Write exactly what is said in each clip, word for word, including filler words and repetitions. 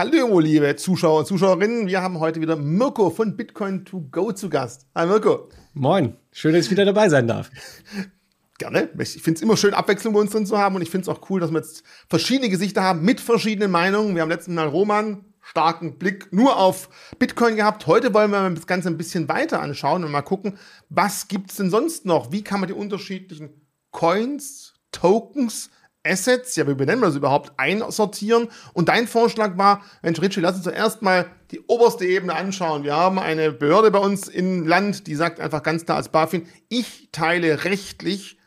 Hallo, liebe Zuschauer und Zuschauerinnen. Wir haben heute wieder Mirco von Bitcoin to Go zu Gast. Hi Mirco. Moin. Schön, dass ich wieder dabei sein darf. Gerne. Ich finde es immer schön, Abwechslung bei uns drin zu haben. Und ich finde es auch cool, dass wir jetzt verschiedene Gesichter haben mit verschiedenen Meinungen. Wir haben letzten Mal Roman, starken Blick nur auf Bitcoin gehabt. Heute wollen wir das Ganze ein bisschen weiter anschauen und mal gucken, was gibt es denn sonst noch? Wie kann man die unterschiedlichen Coins, Tokens, Assets, ja, wie benennen wir das überhaupt, einsortieren? Und dein Vorschlag war, Mensch, Richie, lass uns zuerst mal die oberste Ebene anschauen. Wir haben eine Behörde bei uns im Land, die sagt einfach ganz klar als BaFin, ich teile rechtlich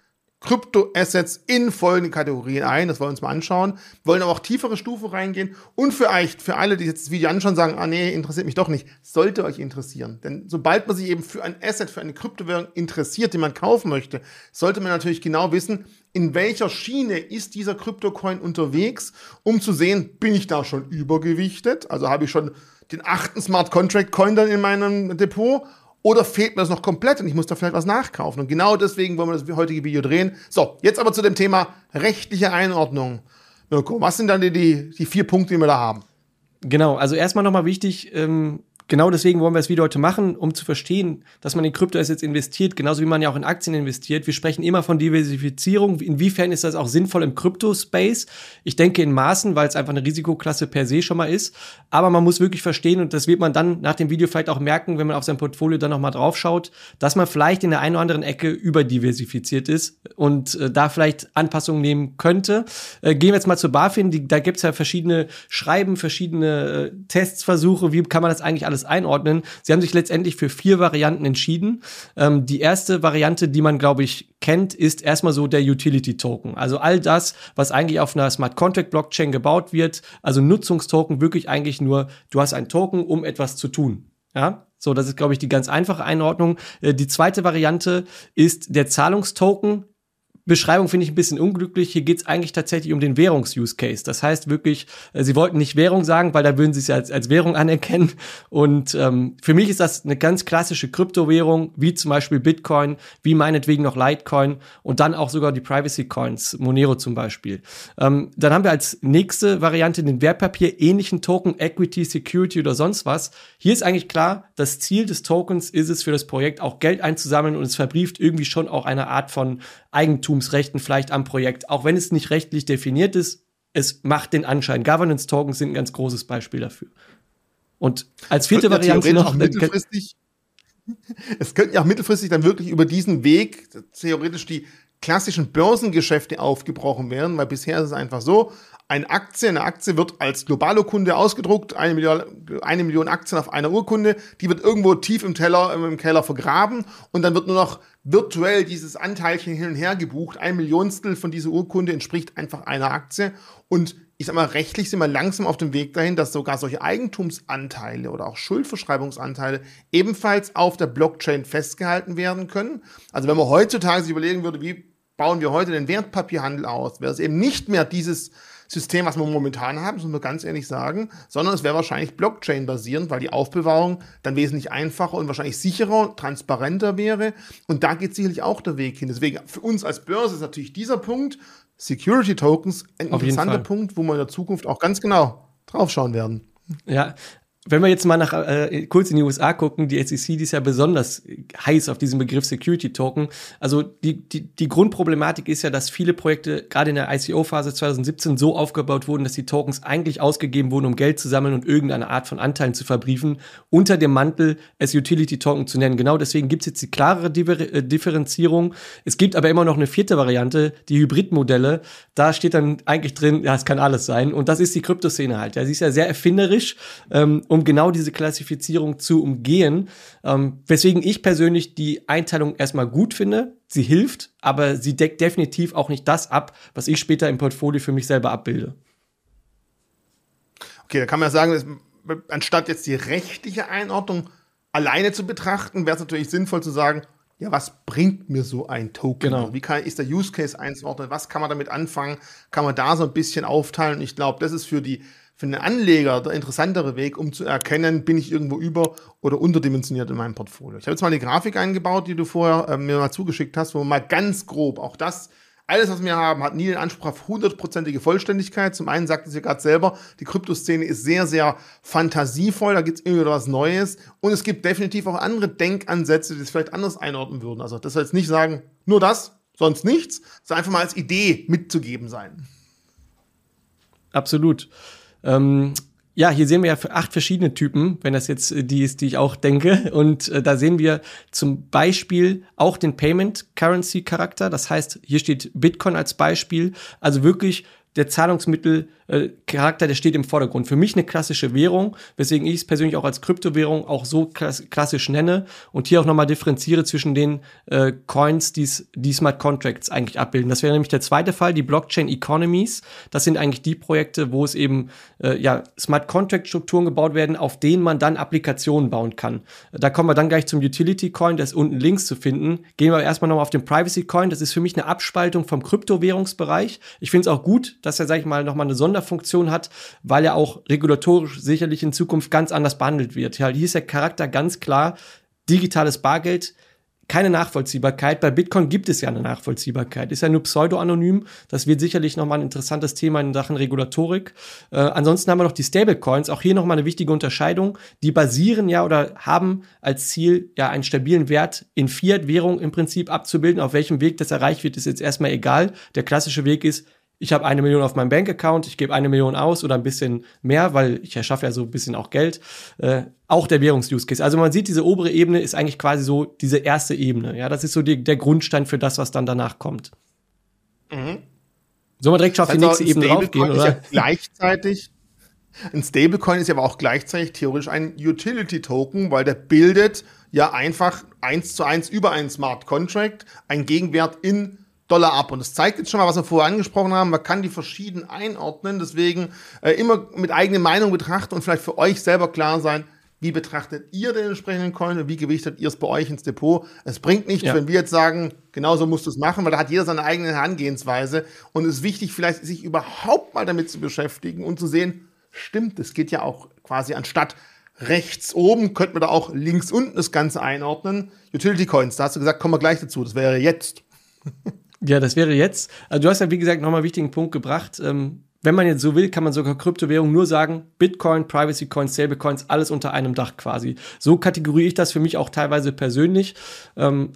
Krypto-Assets in folgende Kategorien ein. Das wollen wir uns mal anschauen. Wir wollen aber auch tiefere Stufen reingehen. Und vielleicht für alle, die jetzt das Video anschauen, sagen, ah nee, interessiert mich doch nicht. Sollte euch interessieren. Denn sobald man sich eben für ein Asset, für eine Kryptowährung interessiert, die man kaufen möchte, sollte man natürlich genau wissen, in welcher Schiene ist dieser Kryptocoin unterwegs, um zu sehen, bin ich da schon übergewichtet? Also habe ich schon den achten Smart Contract Coin dann in meinem Depot? Oder fehlt mir das noch komplett und ich muss da vielleicht was nachkaufen? Und genau deswegen wollen wir das heutige Video drehen. So, jetzt aber zu dem Thema rechtliche Einordnung. Mirco, was sind dann die, die, die vier Punkte, die wir da haben? Genau, also erstmal nochmal wichtig, ähm, genau deswegen wollen wir das Video heute machen, um zu verstehen, dass man in Kryptoassets investiert, genauso wie man ja auch in Aktien investiert. Wir sprechen immer von Diversifizierung. Inwiefern ist das auch sinnvoll im Kryptospace? Ich denke in Maßen, weil es einfach eine Risikoklasse per se schon mal ist. Aber man muss wirklich verstehen, und das wird man dann nach dem Video vielleicht auch merken, wenn man auf sein Portfolio dann nochmal drauf schaut, dass man vielleicht in der einen oder anderen Ecke überdiversifiziert ist und äh, da vielleicht Anpassungen nehmen könnte. Äh, gehen wir jetzt mal zur BaFin. Die, da gibt es ja verschiedene Schreiben, verschiedene äh, Testversuche. Wie kann man das eigentlich alles einordnen. Sie haben sich letztendlich für vier Varianten entschieden. Ähm, die erste Variante, die man, glaube ich, kennt, ist erstmal so der Utility-Token. Also all das, was eigentlich auf einer Smart-Contract-Blockchain gebaut wird, also Nutzungstoken, wirklich eigentlich nur, du hast einen Token, um etwas zu tun. Ja, so, das ist, glaube ich, die ganz einfache Einordnung. Äh, die zweite Variante ist der Zahlungstoken. Beschreibung finde ich ein bisschen unglücklich. Hier geht es eigentlich tatsächlich um den Währungs-Use-Case. Das heißt wirklich, äh, sie wollten nicht Währung sagen, weil da würden sie es ja als, als Währung anerkennen. Und ähm, für mich ist das eine ganz klassische Kryptowährung, wie zum Beispiel Bitcoin, wie meinetwegen noch Litecoin und dann auch sogar die Privacy-Coins, Monero zum Beispiel. Ähm, dann haben wir als nächste Variante den Wertpapier, ähnlichen Token, Equity, Security oder sonst was. Hier ist eigentlich klar, das Ziel des Tokens ist es für das Projekt auch Geld einzusammeln und es verbrieft irgendwie schon auch eine Art von Eigentum. Rechten vielleicht am Projekt, auch wenn es nicht rechtlich definiert ist, es macht den Anschein. Governance-Tokens sind ein ganz großes Beispiel dafür. Und als vierte Variante noch... Mittelfristig, es könnten ja auch mittelfristig dann wirklich über diesen Weg theoretisch die klassischen Börsengeschäfte aufgebrochen werden, weil bisher ist es einfach so, eine Aktie, eine Aktie wird als Globalokunde ausgedruckt, eine Million, eine Million Aktien auf einer Urkunde, die wird irgendwo tief im Teller, im Keller vergraben und dann wird nur noch virtuell dieses Anteilchen hin und her gebucht. Ein Millionstel von dieser Urkunde entspricht einfach einer Aktie und ich sag mal, rechtlich sind wir langsam auf dem Weg dahin, dass sogar solche Eigentumsanteile oder auch Schuldverschreibungsanteile ebenfalls auf der Blockchain festgehalten werden können. Also wenn man heutzutage sich überlegen würde, wie bauen wir heute den Wertpapierhandel aus, wäre es eben nicht mehr dieses System, was wir momentan haben, das muss man ganz ehrlich sagen, sondern es wäre wahrscheinlich Blockchain-basierend, weil die Aufbewahrung dann wesentlich einfacher und wahrscheinlich sicherer und transparenter wäre. Und da geht sicherlich auch der Weg hin. Deswegen für uns als Börse ist natürlich dieser Punkt, Security-Tokens, ein interessanter Punkt, wo wir in der Zukunft auch ganz genau drauf schauen werden. Ja. Wenn wir jetzt mal nach, äh, kurz in die U S A gucken, die S E C, die ist ja besonders heiß auf diesen Begriff Security-Token. Also die, die, die Grundproblematik ist ja, dass viele Projekte gerade in der I C O-Phase zwanzig siebzehn so aufgebaut wurden, dass die Tokens eigentlich ausgegeben wurden, um Geld zu sammeln und irgendeine Art von Anteilen zu verbriefen, unter dem Mantel es Utility-Token zu nennen. Genau deswegen gibt es jetzt die klarere Diver- äh, Differenzierung. Es gibt aber immer noch eine vierte Variante, die Hybrid-Modelle. Da steht dann eigentlich drin, ja, es kann alles sein. Und das ist die Kryptoszene halt. Ja, sie ist ja sehr erfinderisch. Ähm, um genau diese Klassifizierung zu umgehen, ähm, weswegen ich persönlich die Einteilung erstmal gut finde. Sie hilft, aber sie deckt definitiv auch nicht das ab, was ich später im Portfolio für mich selber abbilde. Okay, da kann man ja sagen, dass, anstatt jetzt die rechtliche Einordnung alleine zu betrachten, wäre es natürlich sinnvoll zu sagen, ja, was bringt mir so ein Token? Genau. Wie kann, ist der Use Case einzuordnen? Was kann man damit anfangen? Kann man da so ein bisschen aufteilen? Und ich glaube, das ist für die für einen Anleger der interessantere Weg, um zu erkennen, bin ich irgendwo über- oder unterdimensioniert in meinem Portfolio. Ich habe jetzt mal eine Grafik eingebaut, die du vorher äh, mir mal zugeschickt hast, wo man mal ganz grob auch das Alles, was wir haben, hat nie den Anspruch auf hundertprozentige Vollständigkeit. Zum einen sagt es ja gerade selber, die Kryptoszene ist sehr, sehr fantasievoll, da gibt es irgendwie was Neues. Und es gibt definitiv auch andere Denkansätze, die es vielleicht anders einordnen würden. Also das soll jetzt nicht sagen, nur das, sonst nichts, sondern einfach mal als Idee mitzugeben sein. Absolut. Ähm, ja, hier sehen wir ja acht verschiedene Typen, wenn das jetzt die ist, die ich auch denke. Und äh, da sehen wir zum Beispiel auch den Payment-Currency-Charakter. Das heißt, hier steht Bitcoin als Beispiel. Also wirklich der Zahlungsmittel-Charakter, äh, der steht im Vordergrund. Für mich eine klassische Währung, weswegen ich es persönlich auch als Kryptowährung auch so klassisch nenne und hier auch nochmal differenziere zwischen den äh, Coins, die Smart Contracts eigentlich abbilden. Das wäre nämlich der zweite Fall, die Blockchain Economies. Das sind eigentlich die Projekte, wo es eben äh, ja Smart Contract Strukturen gebaut werden, auf denen man dann Applikationen bauen kann. Da kommen wir dann gleich zum Utility Coin, der ist unten links zu finden. Gehen wir erstmal nochmal auf den Privacy Coin. Das ist für mich eine Abspaltung vom Kryptowährungsbereich. Ich finde es auch gut, dass er, sag ich mal, nochmal eine Sonderfunktion hat, weil er auch regulatorisch sicherlich in Zukunft ganz anders behandelt wird. Hier ist der Charakter ganz klar, digitales Bargeld, keine Nachvollziehbarkeit. Bei Bitcoin gibt es ja eine Nachvollziehbarkeit. Ist ja nur pseudo-anonym. Das wird sicherlich nochmal ein interessantes Thema in Sachen Regulatorik. Äh, ansonsten haben wir noch die Stablecoins. Auch hier nochmal eine wichtige Unterscheidung. Die basieren ja oder haben als Ziel, ja einen stabilen Wert in Fiat-Währung im Prinzip abzubilden. Auf welchem Weg das erreicht wird, ist jetzt erstmal egal. Der klassische Weg ist, ich habe eine Million auf meinem Bankaccount, ich gebe eine Million aus oder ein bisschen mehr, weil ich erschaffe ja so ein bisschen auch Geld. Äh, auch der Währungs-Use-Case. Also man sieht, diese obere Ebene ist eigentlich quasi so diese erste Ebene. Ja, das ist so die, der Grundstein für das, was dann danach kommt. Mhm. Sollen wir direkt schon auf die nächste Ebene draufgehen, oder? Ja, gleichzeitig. Ein Stablecoin ist ja aber auch gleichzeitig theoretisch ein Utility-Token, weil der bildet ja einfach eins zu eins über einen Smart Contract einen Gegenwert in Dollar ab. Und das zeigt jetzt schon mal, was wir vorher angesprochen haben. Man kann die verschieden einordnen. Deswegen äh, immer mit eigener Meinung betrachten und vielleicht für euch selber klar sein, wie betrachtet ihr den entsprechenden Coin und wie gewichtet ihr es bei euch ins Depot. Es bringt nichts, ja, wenn wir jetzt sagen, genau so musst du es machen, weil da hat jeder seine eigene Herangehensweise. Und es ist wichtig, vielleicht sich überhaupt mal damit zu beschäftigen und zu sehen, stimmt, es geht ja auch quasi anstatt rechts oben, könnten wir da auch links unten das Ganze einordnen. Utility Coins, da hast du gesagt, kommen wir gleich dazu. Das wäre jetzt. Ja, das wäre jetzt. Also du hast ja, wie gesagt, nochmal einen wichtigen Punkt gebracht. Ähm, wenn man jetzt so will, kann man sogar Kryptowährung nur sagen, Bitcoin, Privacy Coins, Stablecoins, alles unter einem Dach quasi. So kategoriere ich das für mich auch teilweise persönlich. Ähm,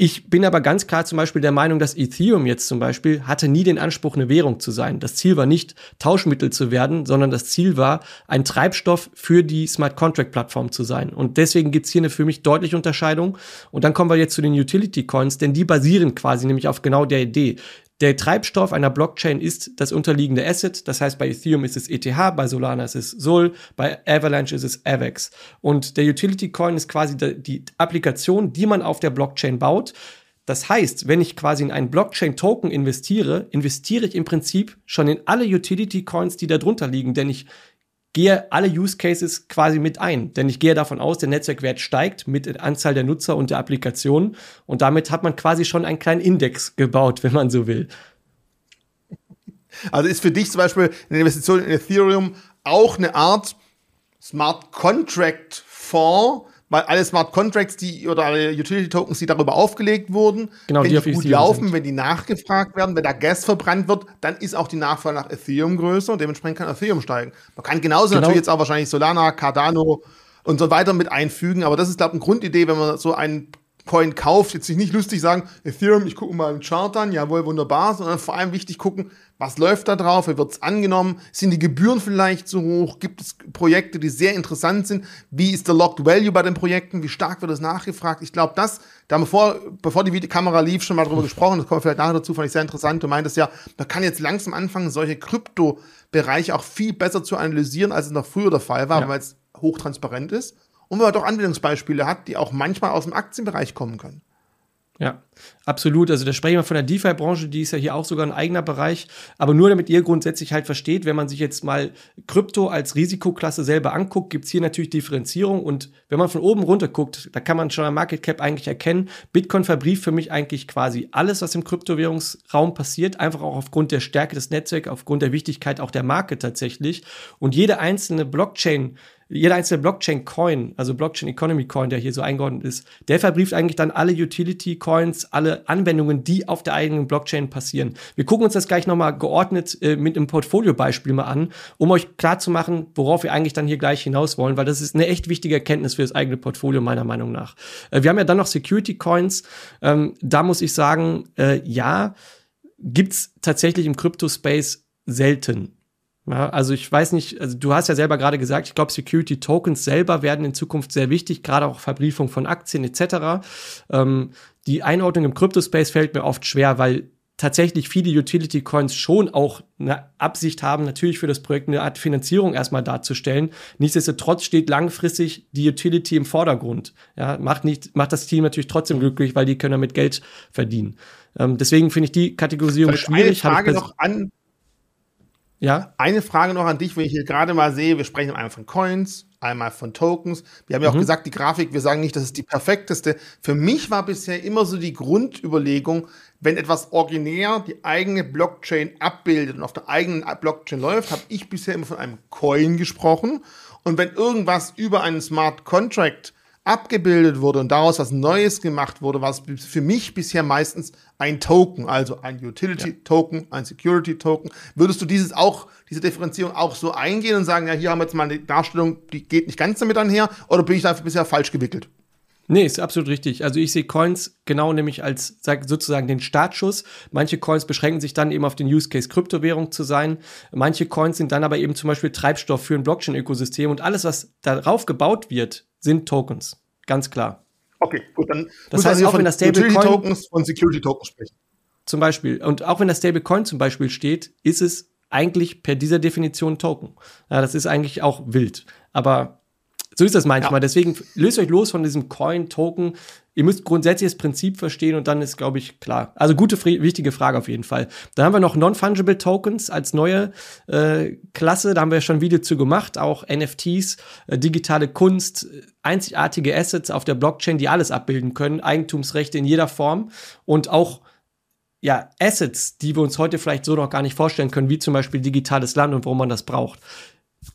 Ich bin aber ganz klar zum Beispiel der Meinung, dass Ethereum jetzt zum Beispiel hatte nie den Anspruch, eine Währung zu sein. Das Ziel war nicht, Tauschmittel zu werden, sondern das Ziel war, ein Treibstoff für die Smart Contract Plattform zu sein. Und deswegen gibt's hier eine für mich deutliche Unterscheidung. Und dann kommen wir jetzt zu den Utility Coins, denn die basieren quasi nämlich auf genau der Idee. Der Treibstoff einer Blockchain ist das unterliegende Asset. Das heißt, bei Ethereum ist es E T H, bei Solana ist es Sol, bei Avalanche ist es Avax. Und der Utility Coin ist quasi die Applikation, die man auf der Blockchain baut. Das heißt, wenn ich quasi in einen Blockchain-Token investiere, investiere ich im Prinzip schon in alle Utility Coins, die da drunter liegen, denn ich gehe alle Use Cases quasi mit ein. Denn ich gehe davon aus, der Netzwerkwert steigt mit der Anzahl der Nutzer und der Applikationen. Und damit hat man quasi schon einen kleinen Index gebaut, wenn man so will. Also ist für dich zum Beispiel eine Investition in Ethereum auch eine Art Smart Contract Fonds, weil alle Smart Contracts, die oder alle Utility Tokens, die darüber aufgelegt wurden, genau, wenn die, die gut laufen, sind. Wenn die nachgefragt werden, wenn da Gas verbrannt wird, dann ist auch die Nachfrage nach Ethereum größer und dementsprechend kann Ethereum steigen. Man kann genauso genau. natürlich jetzt auch wahrscheinlich Solana, Cardano und so weiter mit einfügen, aber das ist, glaube ich, eine Grundidee, wenn man so einen Coin kauft, jetzt nicht lustig sagen, Ethereum, ich gucke mal einen Chart an, jawohl, wunderbar, sondern vor allem wichtig gucken, was läuft da drauf, wie wird es angenommen, sind die Gebühren vielleicht zu hoch, gibt es Projekte, die sehr interessant sind, wie ist der Locked Value bei den Projekten, wie stark wird es nachgefragt, ich glaube das, da haben wir vor, bevor die Videokamera lief, schon mal drüber gesprochen, das kommt vielleicht nachher dazu, fand ich sehr interessant, du meintest ja, man kann jetzt langsam anfangen, solche Kryptobereiche auch viel besser zu analysieren, als es noch früher der Fall war, ja. weil es hochtransparent ist. Und wenn man doch Anwendungsbeispiele hat, die auch manchmal aus dem Aktienbereich kommen können. Ja, absolut. Also da sprechen wir von der DeFi-Branche, die ist ja hier auch sogar ein eigener Bereich. Aber nur damit ihr grundsätzlich halt versteht, wenn man sich jetzt mal Krypto als Risikoklasse selber anguckt, gibt's hier natürlich Differenzierung. Und wenn man von oben runter guckt, da kann man schon am Market Cap eigentlich erkennen, Bitcoin verbrieft für mich eigentlich quasi alles, was im Kryptowährungsraum passiert, einfach auch aufgrund der Stärke des Netzwerks, aufgrund der Wichtigkeit auch der Marke tatsächlich. Und jede einzelne Blockchain jeder einzelne Blockchain-Coin, also Blockchain-Economy-Coin, der hier so eingeordnet ist, der verbrieft eigentlich dann alle Utility-Coins, alle Anwendungen, die auf der eigenen Blockchain passieren. Wir gucken uns das gleich nochmal geordnet äh, mit einem Portfolio-Beispiel mal an, um euch klarzumachen, worauf wir eigentlich dann hier gleich hinaus wollen, weil das ist eine echt wichtige Erkenntnis für das eigene Portfolio, meiner Meinung nach. Äh, wir haben ja dann noch Security-Coins. Ähm, da muss ich sagen, äh, ja, gibt's tatsächlich im Crypto-Space selten. Ja, also ich weiß nicht, also du hast ja selber gerade gesagt, ich glaube, Security-Tokens selber werden in Zukunft sehr wichtig, gerade auch Verbriefung von Aktien et cetera. Ähm, die Einordnung im Crypto-Space fällt mir oft schwer, weil tatsächlich viele Utility-Coins schon auch eine Absicht haben, natürlich für das Projekt eine Art Finanzierung erstmal darzustellen. Nichtsdestotrotz steht langfristig die Utility im Vordergrund. Ja, macht nicht, macht das Team natürlich trotzdem glücklich, weil die können damit Geld verdienen. Ähm, deswegen finde ich die Kategorisierung Vielleicht schwierig. Eine Frage noch an Ja? Eine Frage noch an dich, wenn ich hier gerade mal sehe, wir sprechen einmal von Coins, einmal von Tokens. Wir haben ja auch mhm. gesagt, die Grafik, wir sagen nicht, das ist die perfekteste. Für mich war bisher immer so die Grundüberlegung, wenn etwas originär die eigene Blockchain abbildet und auf der eigenen Blockchain läuft, habe ich bisher immer von einem Coin gesprochen. Und wenn irgendwas über einen Smart Contract abgebildet wurde und daraus was Neues gemacht wurde, war es für mich bisher meistens ein Token, also ein Utility-Token, ein Security-Token. Würdest du dieses auch, diese Differenzierung auch so eingehen und sagen, ja, hier haben wir jetzt mal eine Darstellung, die geht nicht ganz damit einher, oder bin ich da bisher falsch gewickelt? Nee, ist absolut richtig. Also ich sehe Coins genau nämlich als sag, sozusagen den Startschuss. Manche Coins beschränken sich dann eben auf den Use Case, Kryptowährung zu sein. Manche Coins sind dann aber eben zum Beispiel Treibstoff für ein Blockchain-Ökosystem und alles, was darauf gebaut wird, sind Tokens. Ganz klar. Okay, gut, dann das heißt, also auch wenn das Stable-Tokens und Security-Tokens sprechen. Zum Beispiel. Und auch wenn das Stablecoin zum Beispiel steht, ist es eigentlich per dieser Definition Token. Ja, das ist eigentlich auch wild. Aber so ist das manchmal. Ja. Deswegen löst euch los von diesem Coin-Token. Ihr müsst grundsätzlich das Prinzip verstehen und dann ist, glaube ich, klar. Also gute, fri- wichtige Frage auf jeden Fall. Dann haben wir noch Non-Fungible Tokens als neue äh, Klasse. Da haben wir schon ein Video zu gemacht. Auch N F Ts, äh, digitale Kunst, einzigartige Assets auf der Blockchain, die alles abbilden können. Eigentumsrechte in jeder Form und auch ja Assets, die wir uns heute vielleicht so noch gar nicht vorstellen können, wie zum Beispiel digitales Land und warum man das braucht.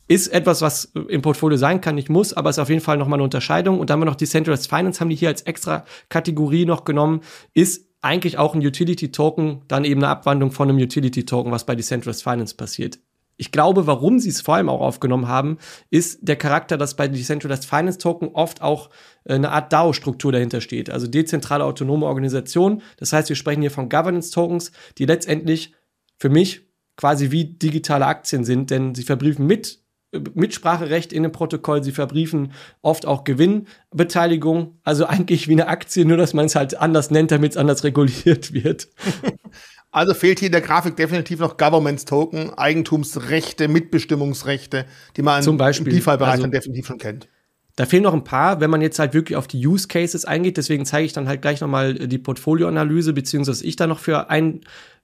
Ist etwas, was im Portfolio sein kann, nicht muss, aber ist auf jeden Fall nochmal eine Unterscheidung. Und dann haben wir noch Decentralized Finance, haben die hier als extra Kategorie noch genommen. Ist eigentlich auch ein Utility-Token, dann eben eine Abwandlung von einem Utility-Token, was bei Decentralized Finance passiert. Ich glaube, warum sie es vor allem auch aufgenommen haben, ist der Charakter, dass bei Decentralized Finance Token oft auch eine Art D A O-Struktur dahinter steht. Also dezentrale autonome Organisation. Das heißt, wir sprechen hier von Governance-Tokens, die letztendlich für mich quasi wie digitale Aktien sind, denn sie verbriefen mit Mitspracherecht in dem Protokoll, sie verbriefen oft auch Gewinnbeteiligung, also eigentlich wie eine Aktie, nur dass man es halt anders nennt, damit es anders reguliert wird. Also fehlt hier in der Grafik definitiv noch Governance-Token, Eigentumsrechte, Mitbestimmungsrechte, die man zum Beispiel, im DeFi-Bereich also, dann definitiv schon kennt. Da fehlen noch ein paar, wenn man jetzt halt wirklich auf die Use Cases eingeht, deswegen zeige ich dann halt gleich nochmal die Portfolioanalyse, beziehungsweise ich da noch für ein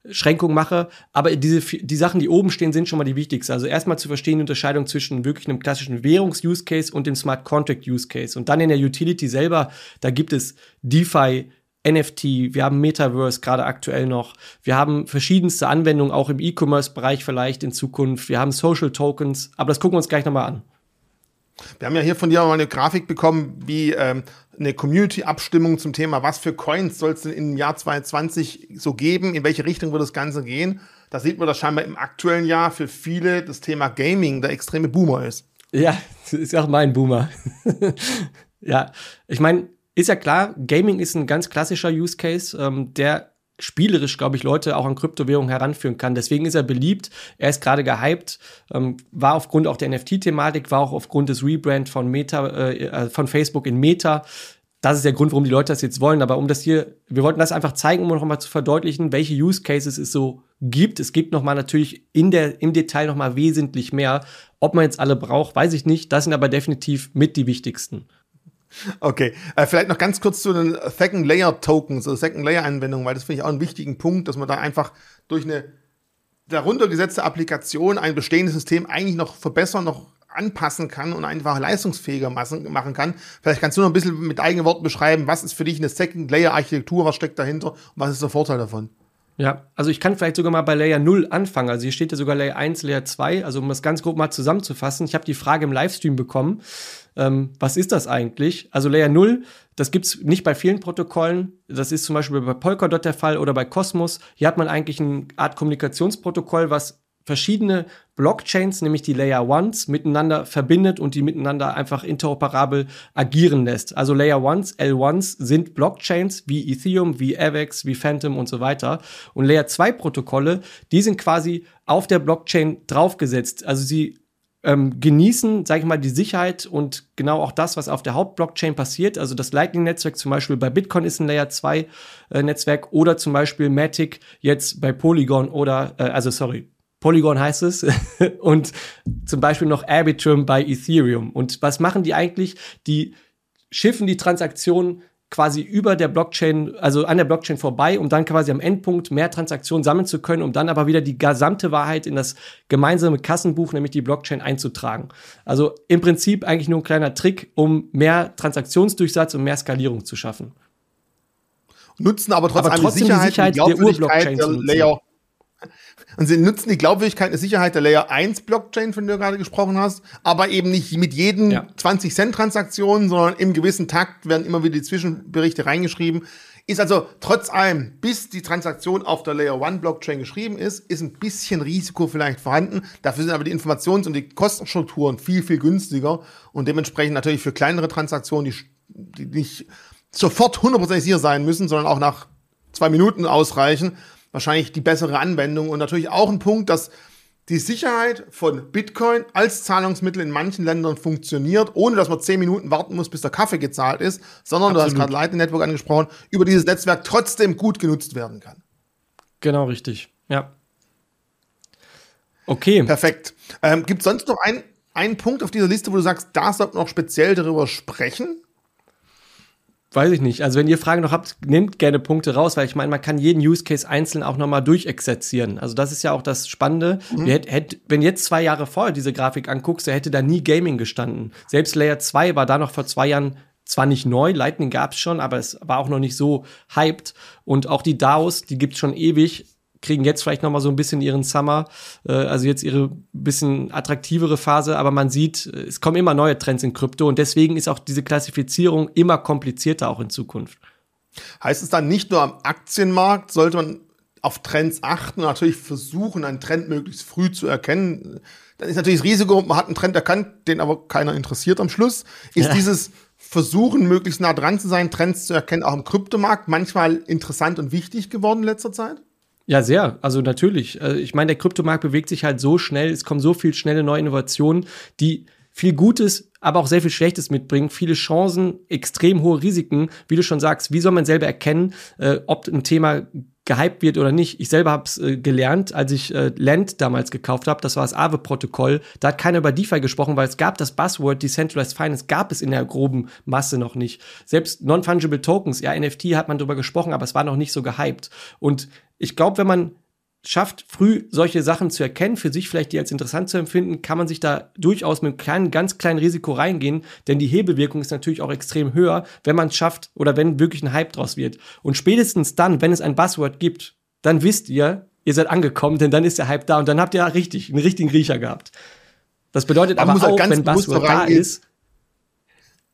Schränkung mache, aber diese die Sachen, die oben stehen, sind schon mal die wichtigsten. Also erstmal zu verstehen die Unterscheidung zwischen wirklich einem klassischen Währungs-Use-Case und dem Smart-Contract-Use-Case. Und dann in der Utility selber, da gibt es DeFi, N F T, wir haben Metaverse gerade aktuell noch, wir haben verschiedenste Anwendungen, auch im E-Commerce-Bereich vielleicht in Zukunft, wir haben Social-Tokens, aber das gucken wir uns gleich nochmal an. Wir haben ja hier von dir mal eine Grafik bekommen, wie ähm, eine Community-Abstimmung zum Thema, was für Coins soll es denn im Jahr zwanzig zwanzig so geben, in welche Richtung wird das Ganze gehen. Da sieht man, dass scheinbar im aktuellen Jahr für viele das Thema Gaming der extreme Boomer ist. Ja, das ist auch mein Boomer. Ja, ich meine, ist ja klar, Gaming ist ein ganz klassischer Use Case, ähm, der spielerisch, glaube ich, Leute auch an Kryptowährungen heranführen kann. Deswegen ist er beliebt. Er ist gerade gehypt, ähm, war aufgrund auch der N F T-Thematik, war auch aufgrund des Rebrand von Meta, äh, von Facebook in Meta. Das ist der Grund, warum die Leute das jetzt wollen. Aber um das hier, wir wollten das einfach zeigen, um noch mal zu verdeutlichen, welche Use Cases es so gibt. Es gibt noch mal natürlich in der, im Detail noch mal wesentlich mehr. Ob man jetzt alle braucht, weiß ich nicht. Das sind aber definitiv mit die wichtigsten. Okay, äh, vielleicht noch ganz kurz zu den Second-Layer-Tokens, also Second-Layer-Anwendungen, weil das finde ich auch einen wichtigen Punkt, dass man da einfach durch eine darunter gesetzte Applikation ein bestehendes System eigentlich noch verbessern, noch anpassen kann und einfach leistungsfähiger machen kann. Vielleicht kannst du noch ein bisschen mit eigenen Worten beschreiben, was ist für dich eine Second-Layer-Architektur, was steckt dahinter und was ist der Vorteil davon? Ja, also ich kann vielleicht sogar mal bei Layer null anfangen. Also hier steht ja sogar Layer eins, Layer zwei. Also um das ganz grob mal zusammenzufassen, ich habe die Frage im Livestream bekommen, ähm, was ist das eigentlich? Also Layer null, das gibt es nicht bei vielen Protokollen. Das ist zum Beispiel bei Polkadot der Fall oder bei Cosmos. Hier hat man eigentlich eine Art Kommunikationsprotokoll, was verschiedene Blockchains, nämlich die Layer eins, miteinander verbindet und die miteinander einfach interoperabel agieren lässt. Also Layer eins, L eins sind Blockchains wie Ethereum, wie Avax, wie Phantom und so weiter. Und Layer zwei Protokolle, die sind quasi auf der Blockchain draufgesetzt. Also sie ähm, genießen, sage ich mal, die Sicherheit und genau auch das, was auf der Hauptblockchain passiert. Also das Lightning-Netzwerk zum Beispiel bei Bitcoin ist ein Layer zwei äh, Netzwerk oder zum Beispiel Matic jetzt bei Polygon oder, äh, also sorry, Polygon heißt es und zum Beispiel noch Arbitrum bei Ethereum. Und was machen die eigentlich? Die schiffen die Transaktionen quasi über der Blockchain, also an der Blockchain vorbei, um dann quasi am Endpunkt mehr Transaktionen sammeln zu können, um dann aber wieder die gesamte Wahrheit in das gemeinsame Kassenbuch, nämlich die Blockchain, einzutragen. Also im Prinzip eigentlich nur ein kleiner Trick, um mehr Transaktionsdurchsatz und mehr Skalierung zu schaffen. Nutzen aber trotzdem, aber trotzdem die Sicherheit, die Sicherheit der Ur-Blockchain zu nutzen. Und sie nutzen die Glaubwürdigkeit und die Sicherheit der Layer eins Blockchain, von der du gerade gesprochen hast, aber eben nicht mit jedem ja. zwanzig Cent Transaktionen, sondern im gewissen Takt werden immer wieder die Zwischenberichte reingeschrieben. Ist also trotz allem, bis die Transaktion auf der Layer eins Blockchain geschrieben ist, ist ein bisschen Risiko vielleicht vorhanden. Dafür sind aber die Informations- und die Kostenstrukturen viel, viel günstiger und dementsprechend natürlich für kleinere Transaktionen, die, die nicht sofort hundertprozentig sicher sein müssen, sondern auch nach zwei Minuten ausreichen, wahrscheinlich die bessere Anwendung und natürlich auch ein Punkt, dass die Sicherheit von Bitcoin als Zahlungsmittel in manchen Ländern funktioniert, ohne dass man zehn Minuten warten muss, bis der Kaffee gezahlt ist, sondern, Absolut. Du hast gerade Lightning Network angesprochen, über dieses Netzwerk trotzdem gut genutzt werden kann. Genau, richtig. Ja. Okay. Perfekt. Ähm, gibt es sonst noch ein, einen Punkt auf dieser Liste, wo du sagst, da sollten wir noch speziell darüber sprechen? Weiß ich nicht. Also wenn ihr Fragen noch habt, nehmt gerne Punkte raus, weil ich meine, man kann jeden Use Case einzeln auch nochmal durchexerzieren. Also das ist ja auch das Spannende. Mhm. Wir hätt, hätt, wenn jetzt zwei Jahre vorher diese Grafik anguckst, da hätte da nie Gaming gestanden. Selbst Layer zwei war da noch vor zwei Jahren zwar nicht neu, Lightning gab's schon, aber es war auch noch nicht so hyped. Und auch die DAOs, die gibt's schon ewig, kriegen jetzt vielleicht nochmal so ein bisschen ihren Summer, äh, also jetzt ihre bisschen attraktivere Phase, aber man sieht, es kommen immer neue Trends in Krypto und deswegen ist auch diese Klassifizierung immer komplizierter auch in Zukunft. Heißt es dann nicht nur am Aktienmarkt, sollte man auf Trends achten und natürlich versuchen, einen Trend möglichst früh zu erkennen. Dann ist natürlich das Risiko, man hat einen Trend erkannt, den aber keiner interessiert am Schluss. Ist ja. dieses Versuchen, möglichst nah dran zu sein, Trends zu erkennen, auch im Kryptomarkt manchmal interessant und wichtig geworden in letzter Zeit? Ja, sehr. Also natürlich. Ich meine, der Kryptomarkt bewegt sich halt so schnell. Es kommen so viel schnelle neue Innovationen, die viel Gutes, aber auch sehr viel Schlechtes mitbringen. Viele Chancen, extrem hohe Risiken. Wie du schon sagst, wie soll man selber erkennen, ob ein Thema gehypt wird oder nicht? Ich selber habe es äh, gelernt, als ich äh, Land damals gekauft habe. Das war das Aave-Protokoll. Da hat keiner über DeFi gesprochen, weil es gab das Buzzword Decentralized Finance, gab es in der groben Masse noch nicht. Selbst Non-Fungible Tokens, ja, N F T hat man drüber gesprochen, aber es war noch nicht so gehypt. Und ich glaube, wenn man schafft, früh solche Sachen zu erkennen, für sich vielleicht die als interessant zu empfinden, kann man sich da durchaus mit einem kleinen, ganz kleinen Risiko reingehen, denn die Hebelwirkung ist natürlich auch extrem höher, wenn man es schafft oder wenn wirklich ein Hype draus wird. Und spätestens dann, wenn es ein Buzzword gibt, dann wisst ihr, ihr seid angekommen, denn dann ist der Hype da und dann habt ihr richtig, einen richtigen Riecher gehabt. Das bedeutet man aber auch, ganz wenn Buzzword da ist,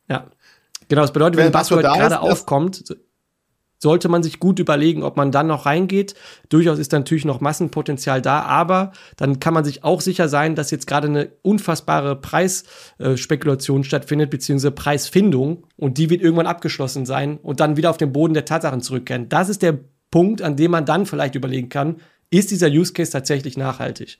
ja, genau, das bedeutet, wenn, wenn Buzzword gerade aufkommt, sollte man sich gut überlegen, ob man dann noch reingeht. Durchaus ist natürlich noch Massenpotenzial da, aber dann kann man sich auch sicher sein, dass jetzt gerade eine unfassbare Preisspekulation stattfindet, beziehungsweise Preisfindung, und die wird irgendwann abgeschlossen sein und dann wieder auf den Boden der Tatsachen zurückkehren. Das ist der Punkt, an dem man dann vielleicht überlegen kann, ist dieser Use Case tatsächlich nachhaltig?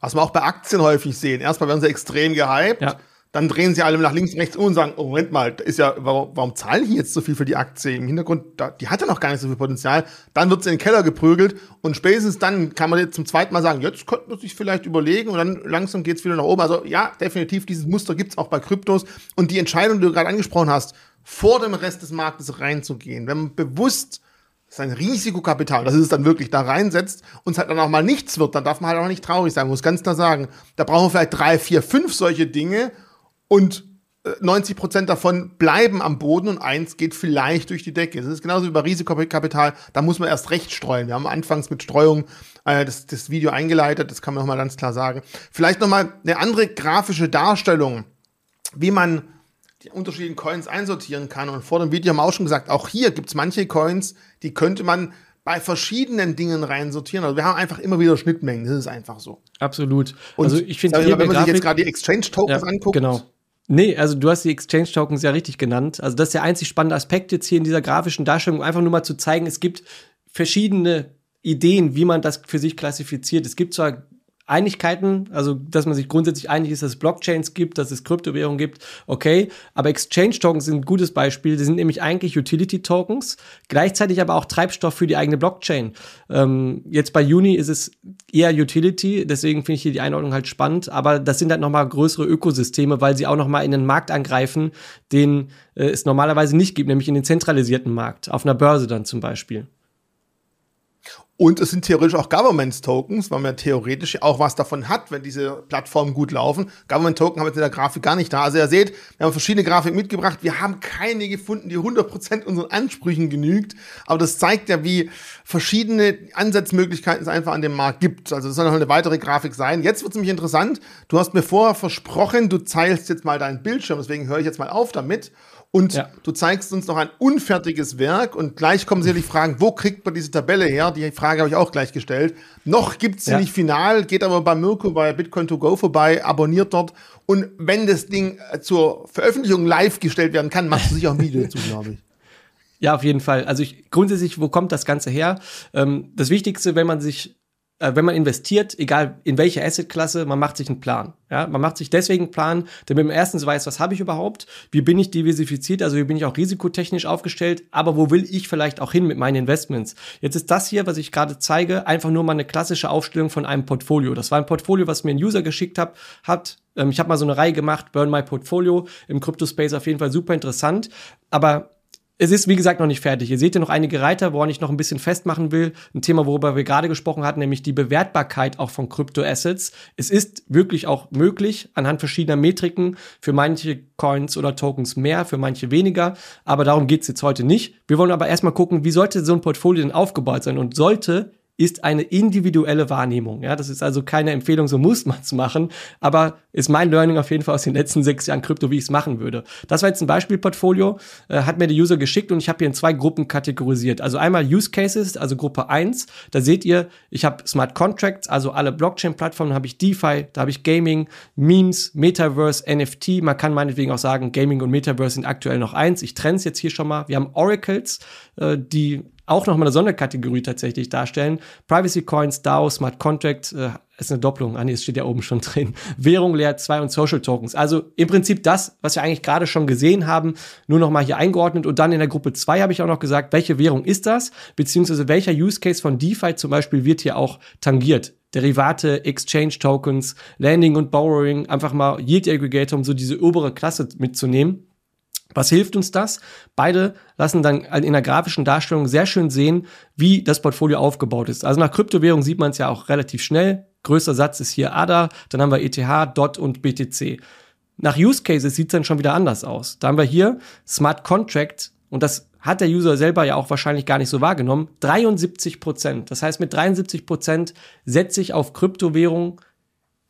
Was wir auch bei Aktien häufig sehen. Erstmal werden sie extrem gehypt. Ja. Dann drehen sie alle nach links und rechts um und sagen, oh, Moment mal, ist ja, warum, warum zahlen die jetzt so viel für die Aktie? Im Hintergrund, da, die hat ja noch gar nicht so viel Potenzial. Dann wird sie in den Keller geprügelt und spätestens dann kann man jetzt zum zweiten Mal sagen, jetzt könnten wir sich vielleicht überlegen und dann langsam geht's wieder nach oben. Also ja, definitiv, dieses Muster gibt's auch bei Kryptos. Und die Entscheidung, die du gerade angesprochen hast, vor dem Rest des Marktes reinzugehen, wenn man bewusst sein Risikokapital, das ist es dann wirklich, da reinsetzt und es halt dann auch mal nichts wird, dann darf man halt auch nicht traurig sein, muss ganz klar sagen. Da brauchen wir vielleicht drei, vier, fünf solche Dinge. Und neunzig Prozent davon bleiben am Boden und eins geht vielleicht durch die Decke. Das ist genauso wie bei Risikokapital, da muss man erst recht streuen. Wir haben anfangs mit Streuung äh, das, das Video eingeleitet, das kann man nochmal ganz klar sagen. Vielleicht nochmal eine andere grafische Darstellung, wie man die unterschiedlichen Coins einsortieren kann. Und vor dem Video haben wir auch schon gesagt, auch hier gibt es manche Coins, die könnte man bei verschiedenen Dingen reinsortieren. Also wir haben einfach immer wieder Schnittmengen, das ist einfach so. Absolut. Und also ich finde, wenn man sich jetzt gerade die Exchange-Tokens ja, anguckt, genau. Nee, also du hast die Exchange-Tokens ja richtig genannt. Also das ist der einzig spannende Aspekt jetzt hier in dieser grafischen Darstellung, um einfach nur mal zu zeigen, es gibt verschiedene Ideen, wie man das für sich klassifiziert. Es gibt zwar Einigkeiten, also dass man sich grundsätzlich einig ist, dass es Blockchains gibt, dass es Kryptowährungen gibt, okay, aber Exchange-Tokens sind ein gutes Beispiel. Die sind nämlich eigentlich Utility-Tokens, gleichzeitig aber auch Treibstoff für die eigene Blockchain. Ähm, jetzt bei Uni ist es eher Utility, deswegen finde ich hier die Einordnung halt spannend, aber das sind halt nochmal größere Ökosysteme, weil sie auch nochmal in den Markt angreifen, den äh, es normalerweise nicht gibt, nämlich in den zentralisierten Markt, auf einer Börse dann zum Beispiel. Und es sind theoretisch auch Government-Tokens, weil man ja theoretisch auch was davon hat, wenn diese Plattformen gut laufen. Government-Token haben wir jetzt in der Grafik gar nicht da. Also ihr seht, wir haben verschiedene Grafiken mitgebracht. Wir haben keine gefunden, die hundert Prozent unseren Ansprüchen genügt. Aber das zeigt ja, wie verschiedene Ansatzmöglichkeiten es einfach an dem Markt gibt. Also das soll noch eine weitere Grafik sein. Jetzt wird es nämlich interessant. Du hast mir vorher versprochen, du teilst jetzt mal deinen Bildschirm. Deswegen höre ich jetzt mal auf damit. Und ja. Du zeigst uns noch ein unfertiges Werk und gleich kommen sicherlich Fragen, wo kriegt man diese Tabelle her? Die Frage habe ich auch gleich gestellt. Noch gibt es sie ja. nicht final, geht aber bei Mirco bei Bitcoin to go vorbei, abonniert dort. Und wenn das Ding zur Veröffentlichung live gestellt werden kann, machst du sicher auch ein Video dazu, glaube ich. Ja, auf jeden Fall. Also ich, grundsätzlich, wo kommt das Ganze her? Ähm, das Wichtigste, wenn man sich Wenn man investiert, egal in welche Assetklasse, man macht sich einen Plan. Ja, man macht sich deswegen einen Plan, damit man erstens weiß, was habe ich überhaupt, wie bin ich diversifiziert, also wie bin ich auch risikotechnisch aufgestellt, aber wo will ich vielleicht auch hin mit meinen Investments. Jetzt ist das hier, was ich gerade zeige, einfach nur mal eine klassische Aufstellung von einem Portfolio. Das war ein Portfolio, was mir ein User geschickt hat, hat ähm, ich habe mal so eine Reihe gemacht, Burn My Portfolio, im Crypto-Space auf jeden Fall super interessant, aber es ist, wie gesagt, noch nicht fertig. Ihr seht ja noch einige Reiter, woran ich noch ein bisschen festmachen will. Ein Thema, worüber wir gerade gesprochen hatten, nämlich die Bewertbarkeit auch von Krypto-Assets. Es ist wirklich auch möglich, anhand verschiedener Metriken, für manche Coins oder Tokens mehr, für manche weniger. Aber darum geht's jetzt heute nicht. Wir wollen aber erstmal gucken, wie sollte so ein Portfolio denn aufgebaut sein? Und sollte ist eine individuelle Wahrnehmung. Ja, das ist also keine Empfehlung, so muss man es machen, aber ist mein Learning auf jeden Fall aus den letzten sechs Jahren Krypto, wie ich es machen würde. Das war jetzt ein Beispielportfolio, äh, hat mir der User geschickt und ich habe hier in zwei Gruppen kategorisiert. Also einmal Use Cases, also Gruppe eins, da seht ihr, ich habe Smart Contracts, also alle Blockchain-Plattformen, habe ich DeFi, da habe ich Gaming, Memes, Metaverse, N F T, man kann meinetwegen auch sagen, Gaming und Metaverse sind aktuell noch eins, ich trenne es jetzt hier schon mal. Wir haben Oracles, äh, die auch nochmal eine Sonderkategorie tatsächlich darstellen. Privacy Coins, D A O, Smart Contract, äh, ist eine Doppelung. Ah nee, es steht ja oben schon drin. Währung, Layer zwei und Social Tokens. Also im Prinzip das, was wir eigentlich gerade schon gesehen haben, nur nochmal hier eingeordnet. Und dann in der Gruppe zwei habe ich auch noch gesagt, welche Währung ist das? Beziehungsweise welcher Use Case von DeFi zum Beispiel wird hier auch tangiert? Derivate, Exchange Tokens, Lending und Borrowing, einfach mal Yield Aggregator, um so diese obere Klasse mitzunehmen. Was hilft uns das? Beide lassen dann in der grafischen Darstellung sehr schön sehen, wie das Portfolio aufgebaut ist. Also nach Kryptowährung sieht man es ja auch relativ schnell. Größter Satz ist hier A D A, dann haben wir E T H, D O T und B T C. Nach Use Cases sieht es dann schon wieder anders aus. Da haben wir hier Smart Contract und das hat der User selber ja auch wahrscheinlich gar nicht so wahrgenommen. dreiundsiebzig Prozent. Das heißt, mit dreiundsiebzig Prozent setze ich auf Kryptowährung,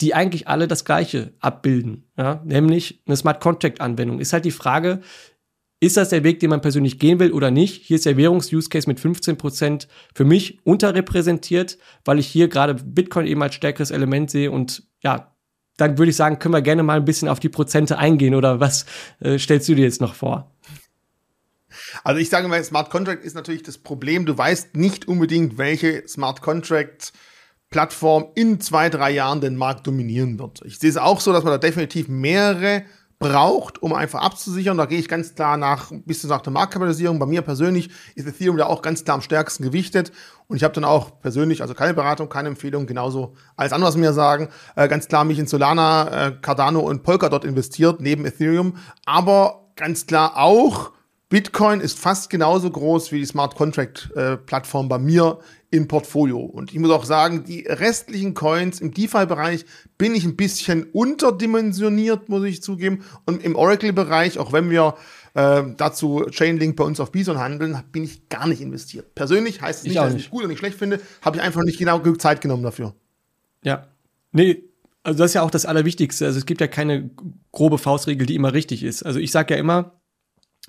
die eigentlich alle das Gleiche abbilden, ja? Nämlich eine Smart-Contract-Anwendung. Ist halt die Frage, ist das der Weg, den man persönlich gehen will oder nicht? Hier ist der Währungs-Use-Case mit fünfzehn Prozent für mich unterrepräsentiert, weil ich hier gerade Bitcoin eben als stärkeres Element sehe und ja, dann würde ich sagen, können wir gerne mal ein bisschen auf die Prozente eingehen oder was äh, stellst du dir jetzt noch vor? Also ich sage mal, Smart Contract ist natürlich das Problem, du weißt nicht unbedingt, welche Smart Contract Plattform in zwei, drei Jahren den Markt dominieren wird. Ich sehe es auch so, dass man da definitiv mehrere braucht, um einfach abzusichern. Da gehe ich ganz klar nach, bis nach der Marktkapitalisierung. Bei mir persönlich ist Ethereum da auch ganz klar am stärksten gewichtet. Und ich habe dann auch persönlich, also keine Beratung, keine Empfehlung, genauso alles andere, was mir sagen, äh, ganz klar mich in Solana, äh, Cardano und Polkadot investiert, neben Ethereum. Aber ganz klar auch, Bitcoin ist fast genauso groß wie die Smart Contract äh, Plattform bei mir im Portfolio. Und ich muss auch sagen, die restlichen Coins im DeFi-Bereich bin ich ein bisschen unterdimensioniert, muss ich zugeben. Und im Oracle-Bereich, auch wenn wir äh, dazu Chainlink bei uns auf BISON handeln, bin ich gar nicht investiert. Persönlich heißt es nicht, ich dass ich es nicht gut oder nicht schlecht finde, habe ich einfach nicht genau genug Zeit genommen dafür. Ja, nee, also das ist ja auch das Allerwichtigste. Also es gibt ja keine grobe Faustregel, die immer richtig ist. Also ich sage ja immer,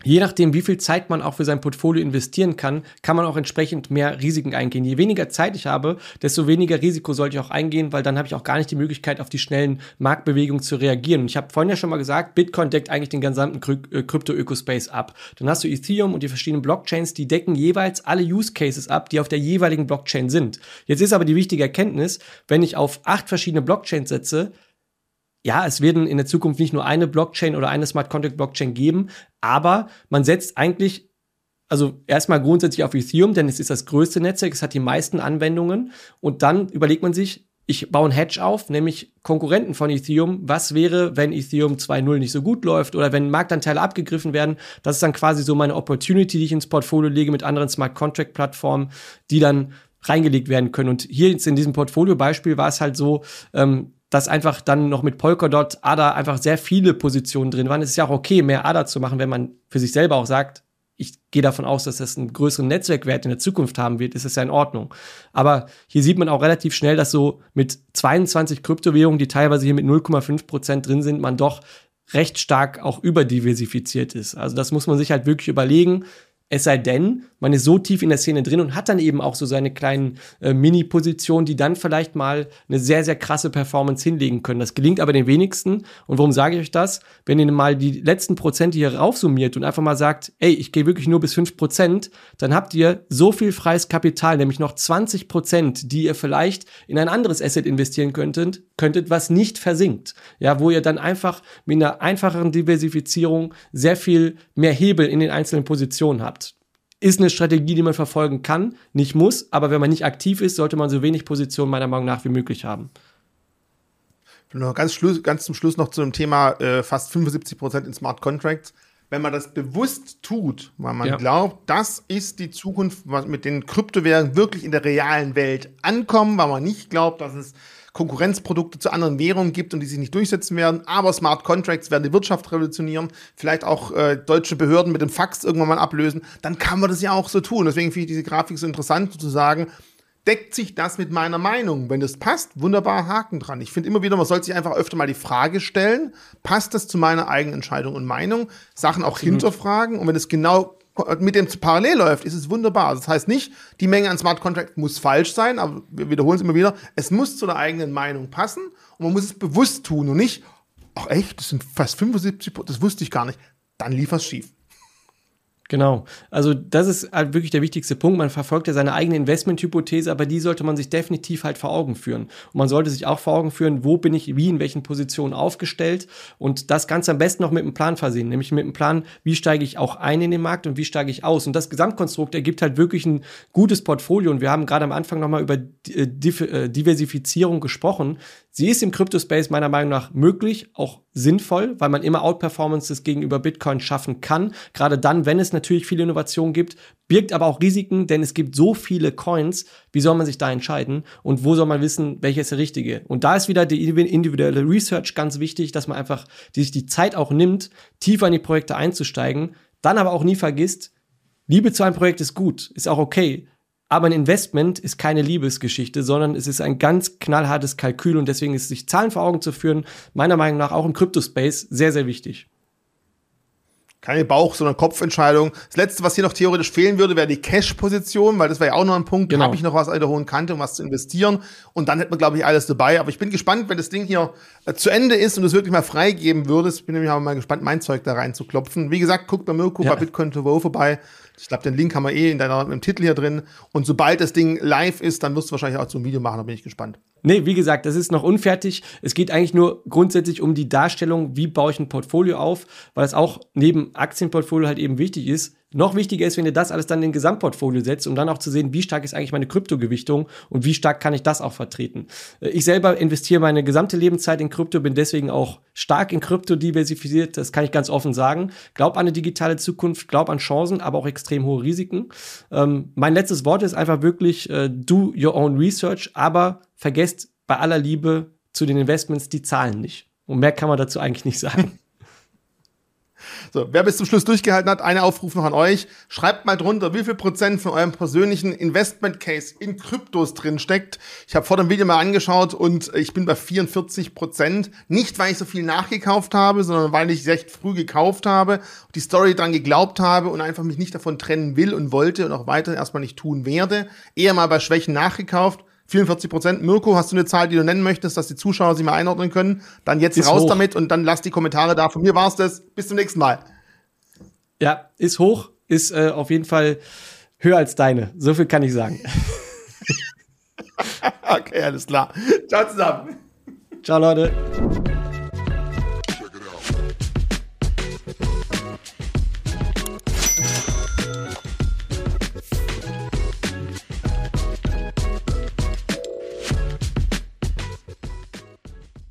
je nachdem, wie viel Zeit man auch für sein Portfolio investieren kann, kann man auch entsprechend mehr Risiken eingehen. Je weniger Zeit ich habe, desto weniger Risiko sollte ich auch eingehen, weil dann habe ich auch gar nicht die Möglichkeit, auf die schnellen Marktbewegungen zu reagieren. Und ich habe vorhin ja schon mal gesagt, Bitcoin deckt eigentlich den gesamten Krypto-Ökospace ab. Dann hast du Ethereum und die verschiedenen Blockchains, die decken jeweils alle Use-Cases ab, die auf der jeweiligen Blockchain sind. Jetzt ist aber die wichtige Erkenntnis, wenn ich auf acht verschiedene Blockchains setze, ja, es werden in der Zukunft nicht nur eine Blockchain oder eine Smart Contract Blockchain geben, aber man setzt eigentlich, also erstmal grundsätzlich auf Ethereum, denn es ist das größte Netzwerk, es hat die meisten Anwendungen und dann überlegt man sich, ich baue einen Hedge auf, nämlich Konkurrenten von Ethereum. Was wäre, wenn Ethereum zwei Punkt null nicht so gut läuft oder wenn Marktanteile abgegriffen werden? Das ist dann quasi so meine Opportunity, die ich ins Portfolio lege mit anderen Smart Contract Plattformen, die dann reingelegt werden können. Und hier jetzt in diesem Portfolio-Beispiel war es halt so, ähm, dass einfach dann noch mit Polkadot, A D A einfach sehr viele Positionen drin waren. Es ist ja auch okay, mehr A D A zu machen, wenn man für sich selber auch sagt, ich gehe davon aus, dass das einen größeren Netzwerkwert in der Zukunft haben wird, ist das ja in Ordnung. Aber hier sieht man auch relativ schnell, dass so mit zweiundzwanzig Kryptowährungen, die teilweise hier mit null Komma fünf Prozent drin sind, man doch recht stark auch überdiversifiziert ist. Also das muss man sich halt wirklich überlegen. Es sei denn, man ist so tief in der Szene drin und hat dann eben auch so seine kleinen äh, Mini-Positionen, die dann vielleicht mal eine sehr, sehr krasse Performance hinlegen können. Das gelingt aber den wenigsten. Und warum sage ich euch das? Wenn ihr mal die letzten Prozente hier raufsummiert und einfach mal sagt, ey, ich gehe wirklich nur bis fünf Prozent, dann habt ihr so viel freies Kapital, nämlich noch zwanzig Prozent, die ihr vielleicht in ein anderes Asset investieren könntet, könntet, was nicht versinkt. Ja, wo ihr dann einfach mit einer einfacheren Diversifizierung sehr viel mehr Hebel in den einzelnen Positionen habt. Ist eine Strategie, die man verfolgen kann, nicht muss, aber wenn man nicht aktiv ist, sollte man so wenig Positionen meiner Meinung nach wie möglich haben. Noch ganz, ganz zum Schluss noch zu dem Thema äh, fast fünfundsiebzig Prozent in Smart Contracts. Wenn man das bewusst tut, weil man ja. glaubt, das ist die Zukunft, was mit den Kryptowährungen wirklich in der realen Welt ankommen, weil man nicht glaubt, dass es Konkurrenzprodukte zu anderen Währungen gibt und die sich nicht durchsetzen werden, aber Smart Contracts werden die Wirtschaft revolutionieren, vielleicht auch äh, deutsche Behörden mit dem Fax irgendwann mal ablösen, dann kann man das ja auch so tun. Deswegen finde ich diese Grafik so interessant, sozusagen, deckt sich das mit meiner Meinung? Wenn das passt, wunderbar, Haken dran. Ich finde immer wieder, man sollte sich einfach öfter mal die Frage stellen, passt das zu meiner eigenen Entscheidung und Meinung? Sachen auch Absolut. hinterfragen und wenn es genau mit dem parallel läuft, ist es wunderbar. Also das heißt nicht, die Menge an Smart Contract muss falsch sein, aber wir wiederholen es immer wieder, es muss zu der eigenen Meinung passen und man muss es bewusst tun und nicht, ach echt, das sind fast fünfundsiebzig Prozent, das wusste ich gar nicht, dann lief was schief. Genau, also das ist halt wirklich der wichtigste Punkt. Man verfolgt ja seine eigene Investmenthypothese, aber die sollte man sich definitiv halt vor Augen führen. Und man sollte sich auch vor Augen führen, wo bin ich wie in welchen Positionen aufgestellt und das Ganze am besten noch mit einem Plan versehen, nämlich mit einem Plan, wie steige ich auch ein in den Markt und wie steige ich aus. Und das Gesamtkonstrukt ergibt halt wirklich ein gutes Portfolio und wir haben gerade am Anfang nochmal über Diversifizierung gesprochen. Sie ist im Crypto-Space meiner Meinung nach möglich, auch sinnvoll, weil man immer Outperformances gegenüber Bitcoin schaffen kann, gerade dann, wenn es natürlich viele Innovationen gibt, birgt aber auch Risiken, denn es gibt so viele Coins, wie soll man sich da entscheiden und wo soll man wissen, welcher ist der richtige? Und da ist wieder die individuelle Research ganz wichtig, dass man einfach sich die Zeit auch nimmt, tiefer in die Projekte einzusteigen, dann aber auch nie vergisst, Liebe zu einem Projekt ist gut, ist auch okay, aber ein Investment ist keine Liebesgeschichte, sondern es ist ein ganz knallhartes Kalkül und deswegen ist sich Zahlen vor Augen zu führen, meiner Meinung nach auch im Crypto-Space sehr, sehr wichtig. Keine Bauch-, sondern Kopfentscheidung. Das Letzte, was hier noch theoretisch fehlen würde, wäre die Cash-Position, weil das wäre ja auch noch ein Punkt, genau. Habe ich noch was an der hohen Kante, um was zu investieren und dann hätte man, glaube ich, alles dabei. Aber ich bin gespannt, wenn das Ding hier äh, zu Ende ist und es wirklich mal freigeben würde. Ich bin nämlich auch mal gespannt, mein Zeug da reinzuklopfen. Wie gesagt, guckt bei Mirco ja. bei Bitcoin to Go vorbei. Ich glaube, den Link haben wir eh in deiner, im Titel hier drin. Und sobald das Ding live ist, dann wirst du wahrscheinlich auch so ein Video machen, da bin ich gespannt. Nee, wie gesagt, das ist noch unfertig. Es geht eigentlich nur grundsätzlich um die Darstellung, wie baue ich ein Portfolio auf, weil das auch neben Aktienportfolio halt eben wichtig ist. Noch wichtiger ist, wenn ihr das alles dann in den Gesamtportfolio setzt, um dann auch zu sehen, wie stark ist eigentlich meine Kryptogewichtung und wie stark kann ich das auch vertreten. Ich selber investiere meine gesamte Lebenszeit in Krypto, bin deswegen auch stark in Krypto diversifiziert, das kann ich ganz offen sagen. Glaub an eine digitale Zukunft, glaub an Chancen, aber auch extrem hohe Risiken. Ähm, mein letztes Wort ist einfach wirklich äh, do your own research, aber vergesst bei aller Liebe zu den Investments, die zahlen nicht. Und mehr kann man dazu eigentlich nicht sagen. So, wer bis zum Schluss durchgehalten hat, einen Aufruf noch an euch. Schreibt mal drunter, wie viel Prozent von eurem persönlichen Investment-Case in Kryptos drin steckt. Ich habe vor dem Video mal angeschaut und ich bin bei vierundvierzig Prozent. Nicht, weil ich so viel nachgekauft habe, sondern weil ich recht früh gekauft habe, die Story dran geglaubt habe und einfach mich nicht davon trennen will und wollte und auch weiterhin erstmal nicht tun werde. Eher mal bei Schwächen nachgekauft. vierundvierzig Prozent. Mirco, hast du eine Zahl, die du nennen möchtest, dass die Zuschauer sie mal einordnen können? Dann jetzt ist raus hoch. Damit und dann lass die Kommentare da. Von mir war's das. Bis zum nächsten Mal. Ja, ist hoch. Ist äh, auf jeden Fall höher als deine. So viel kann ich sagen. Okay, alles klar. Ciao zusammen. Ciao, Leute.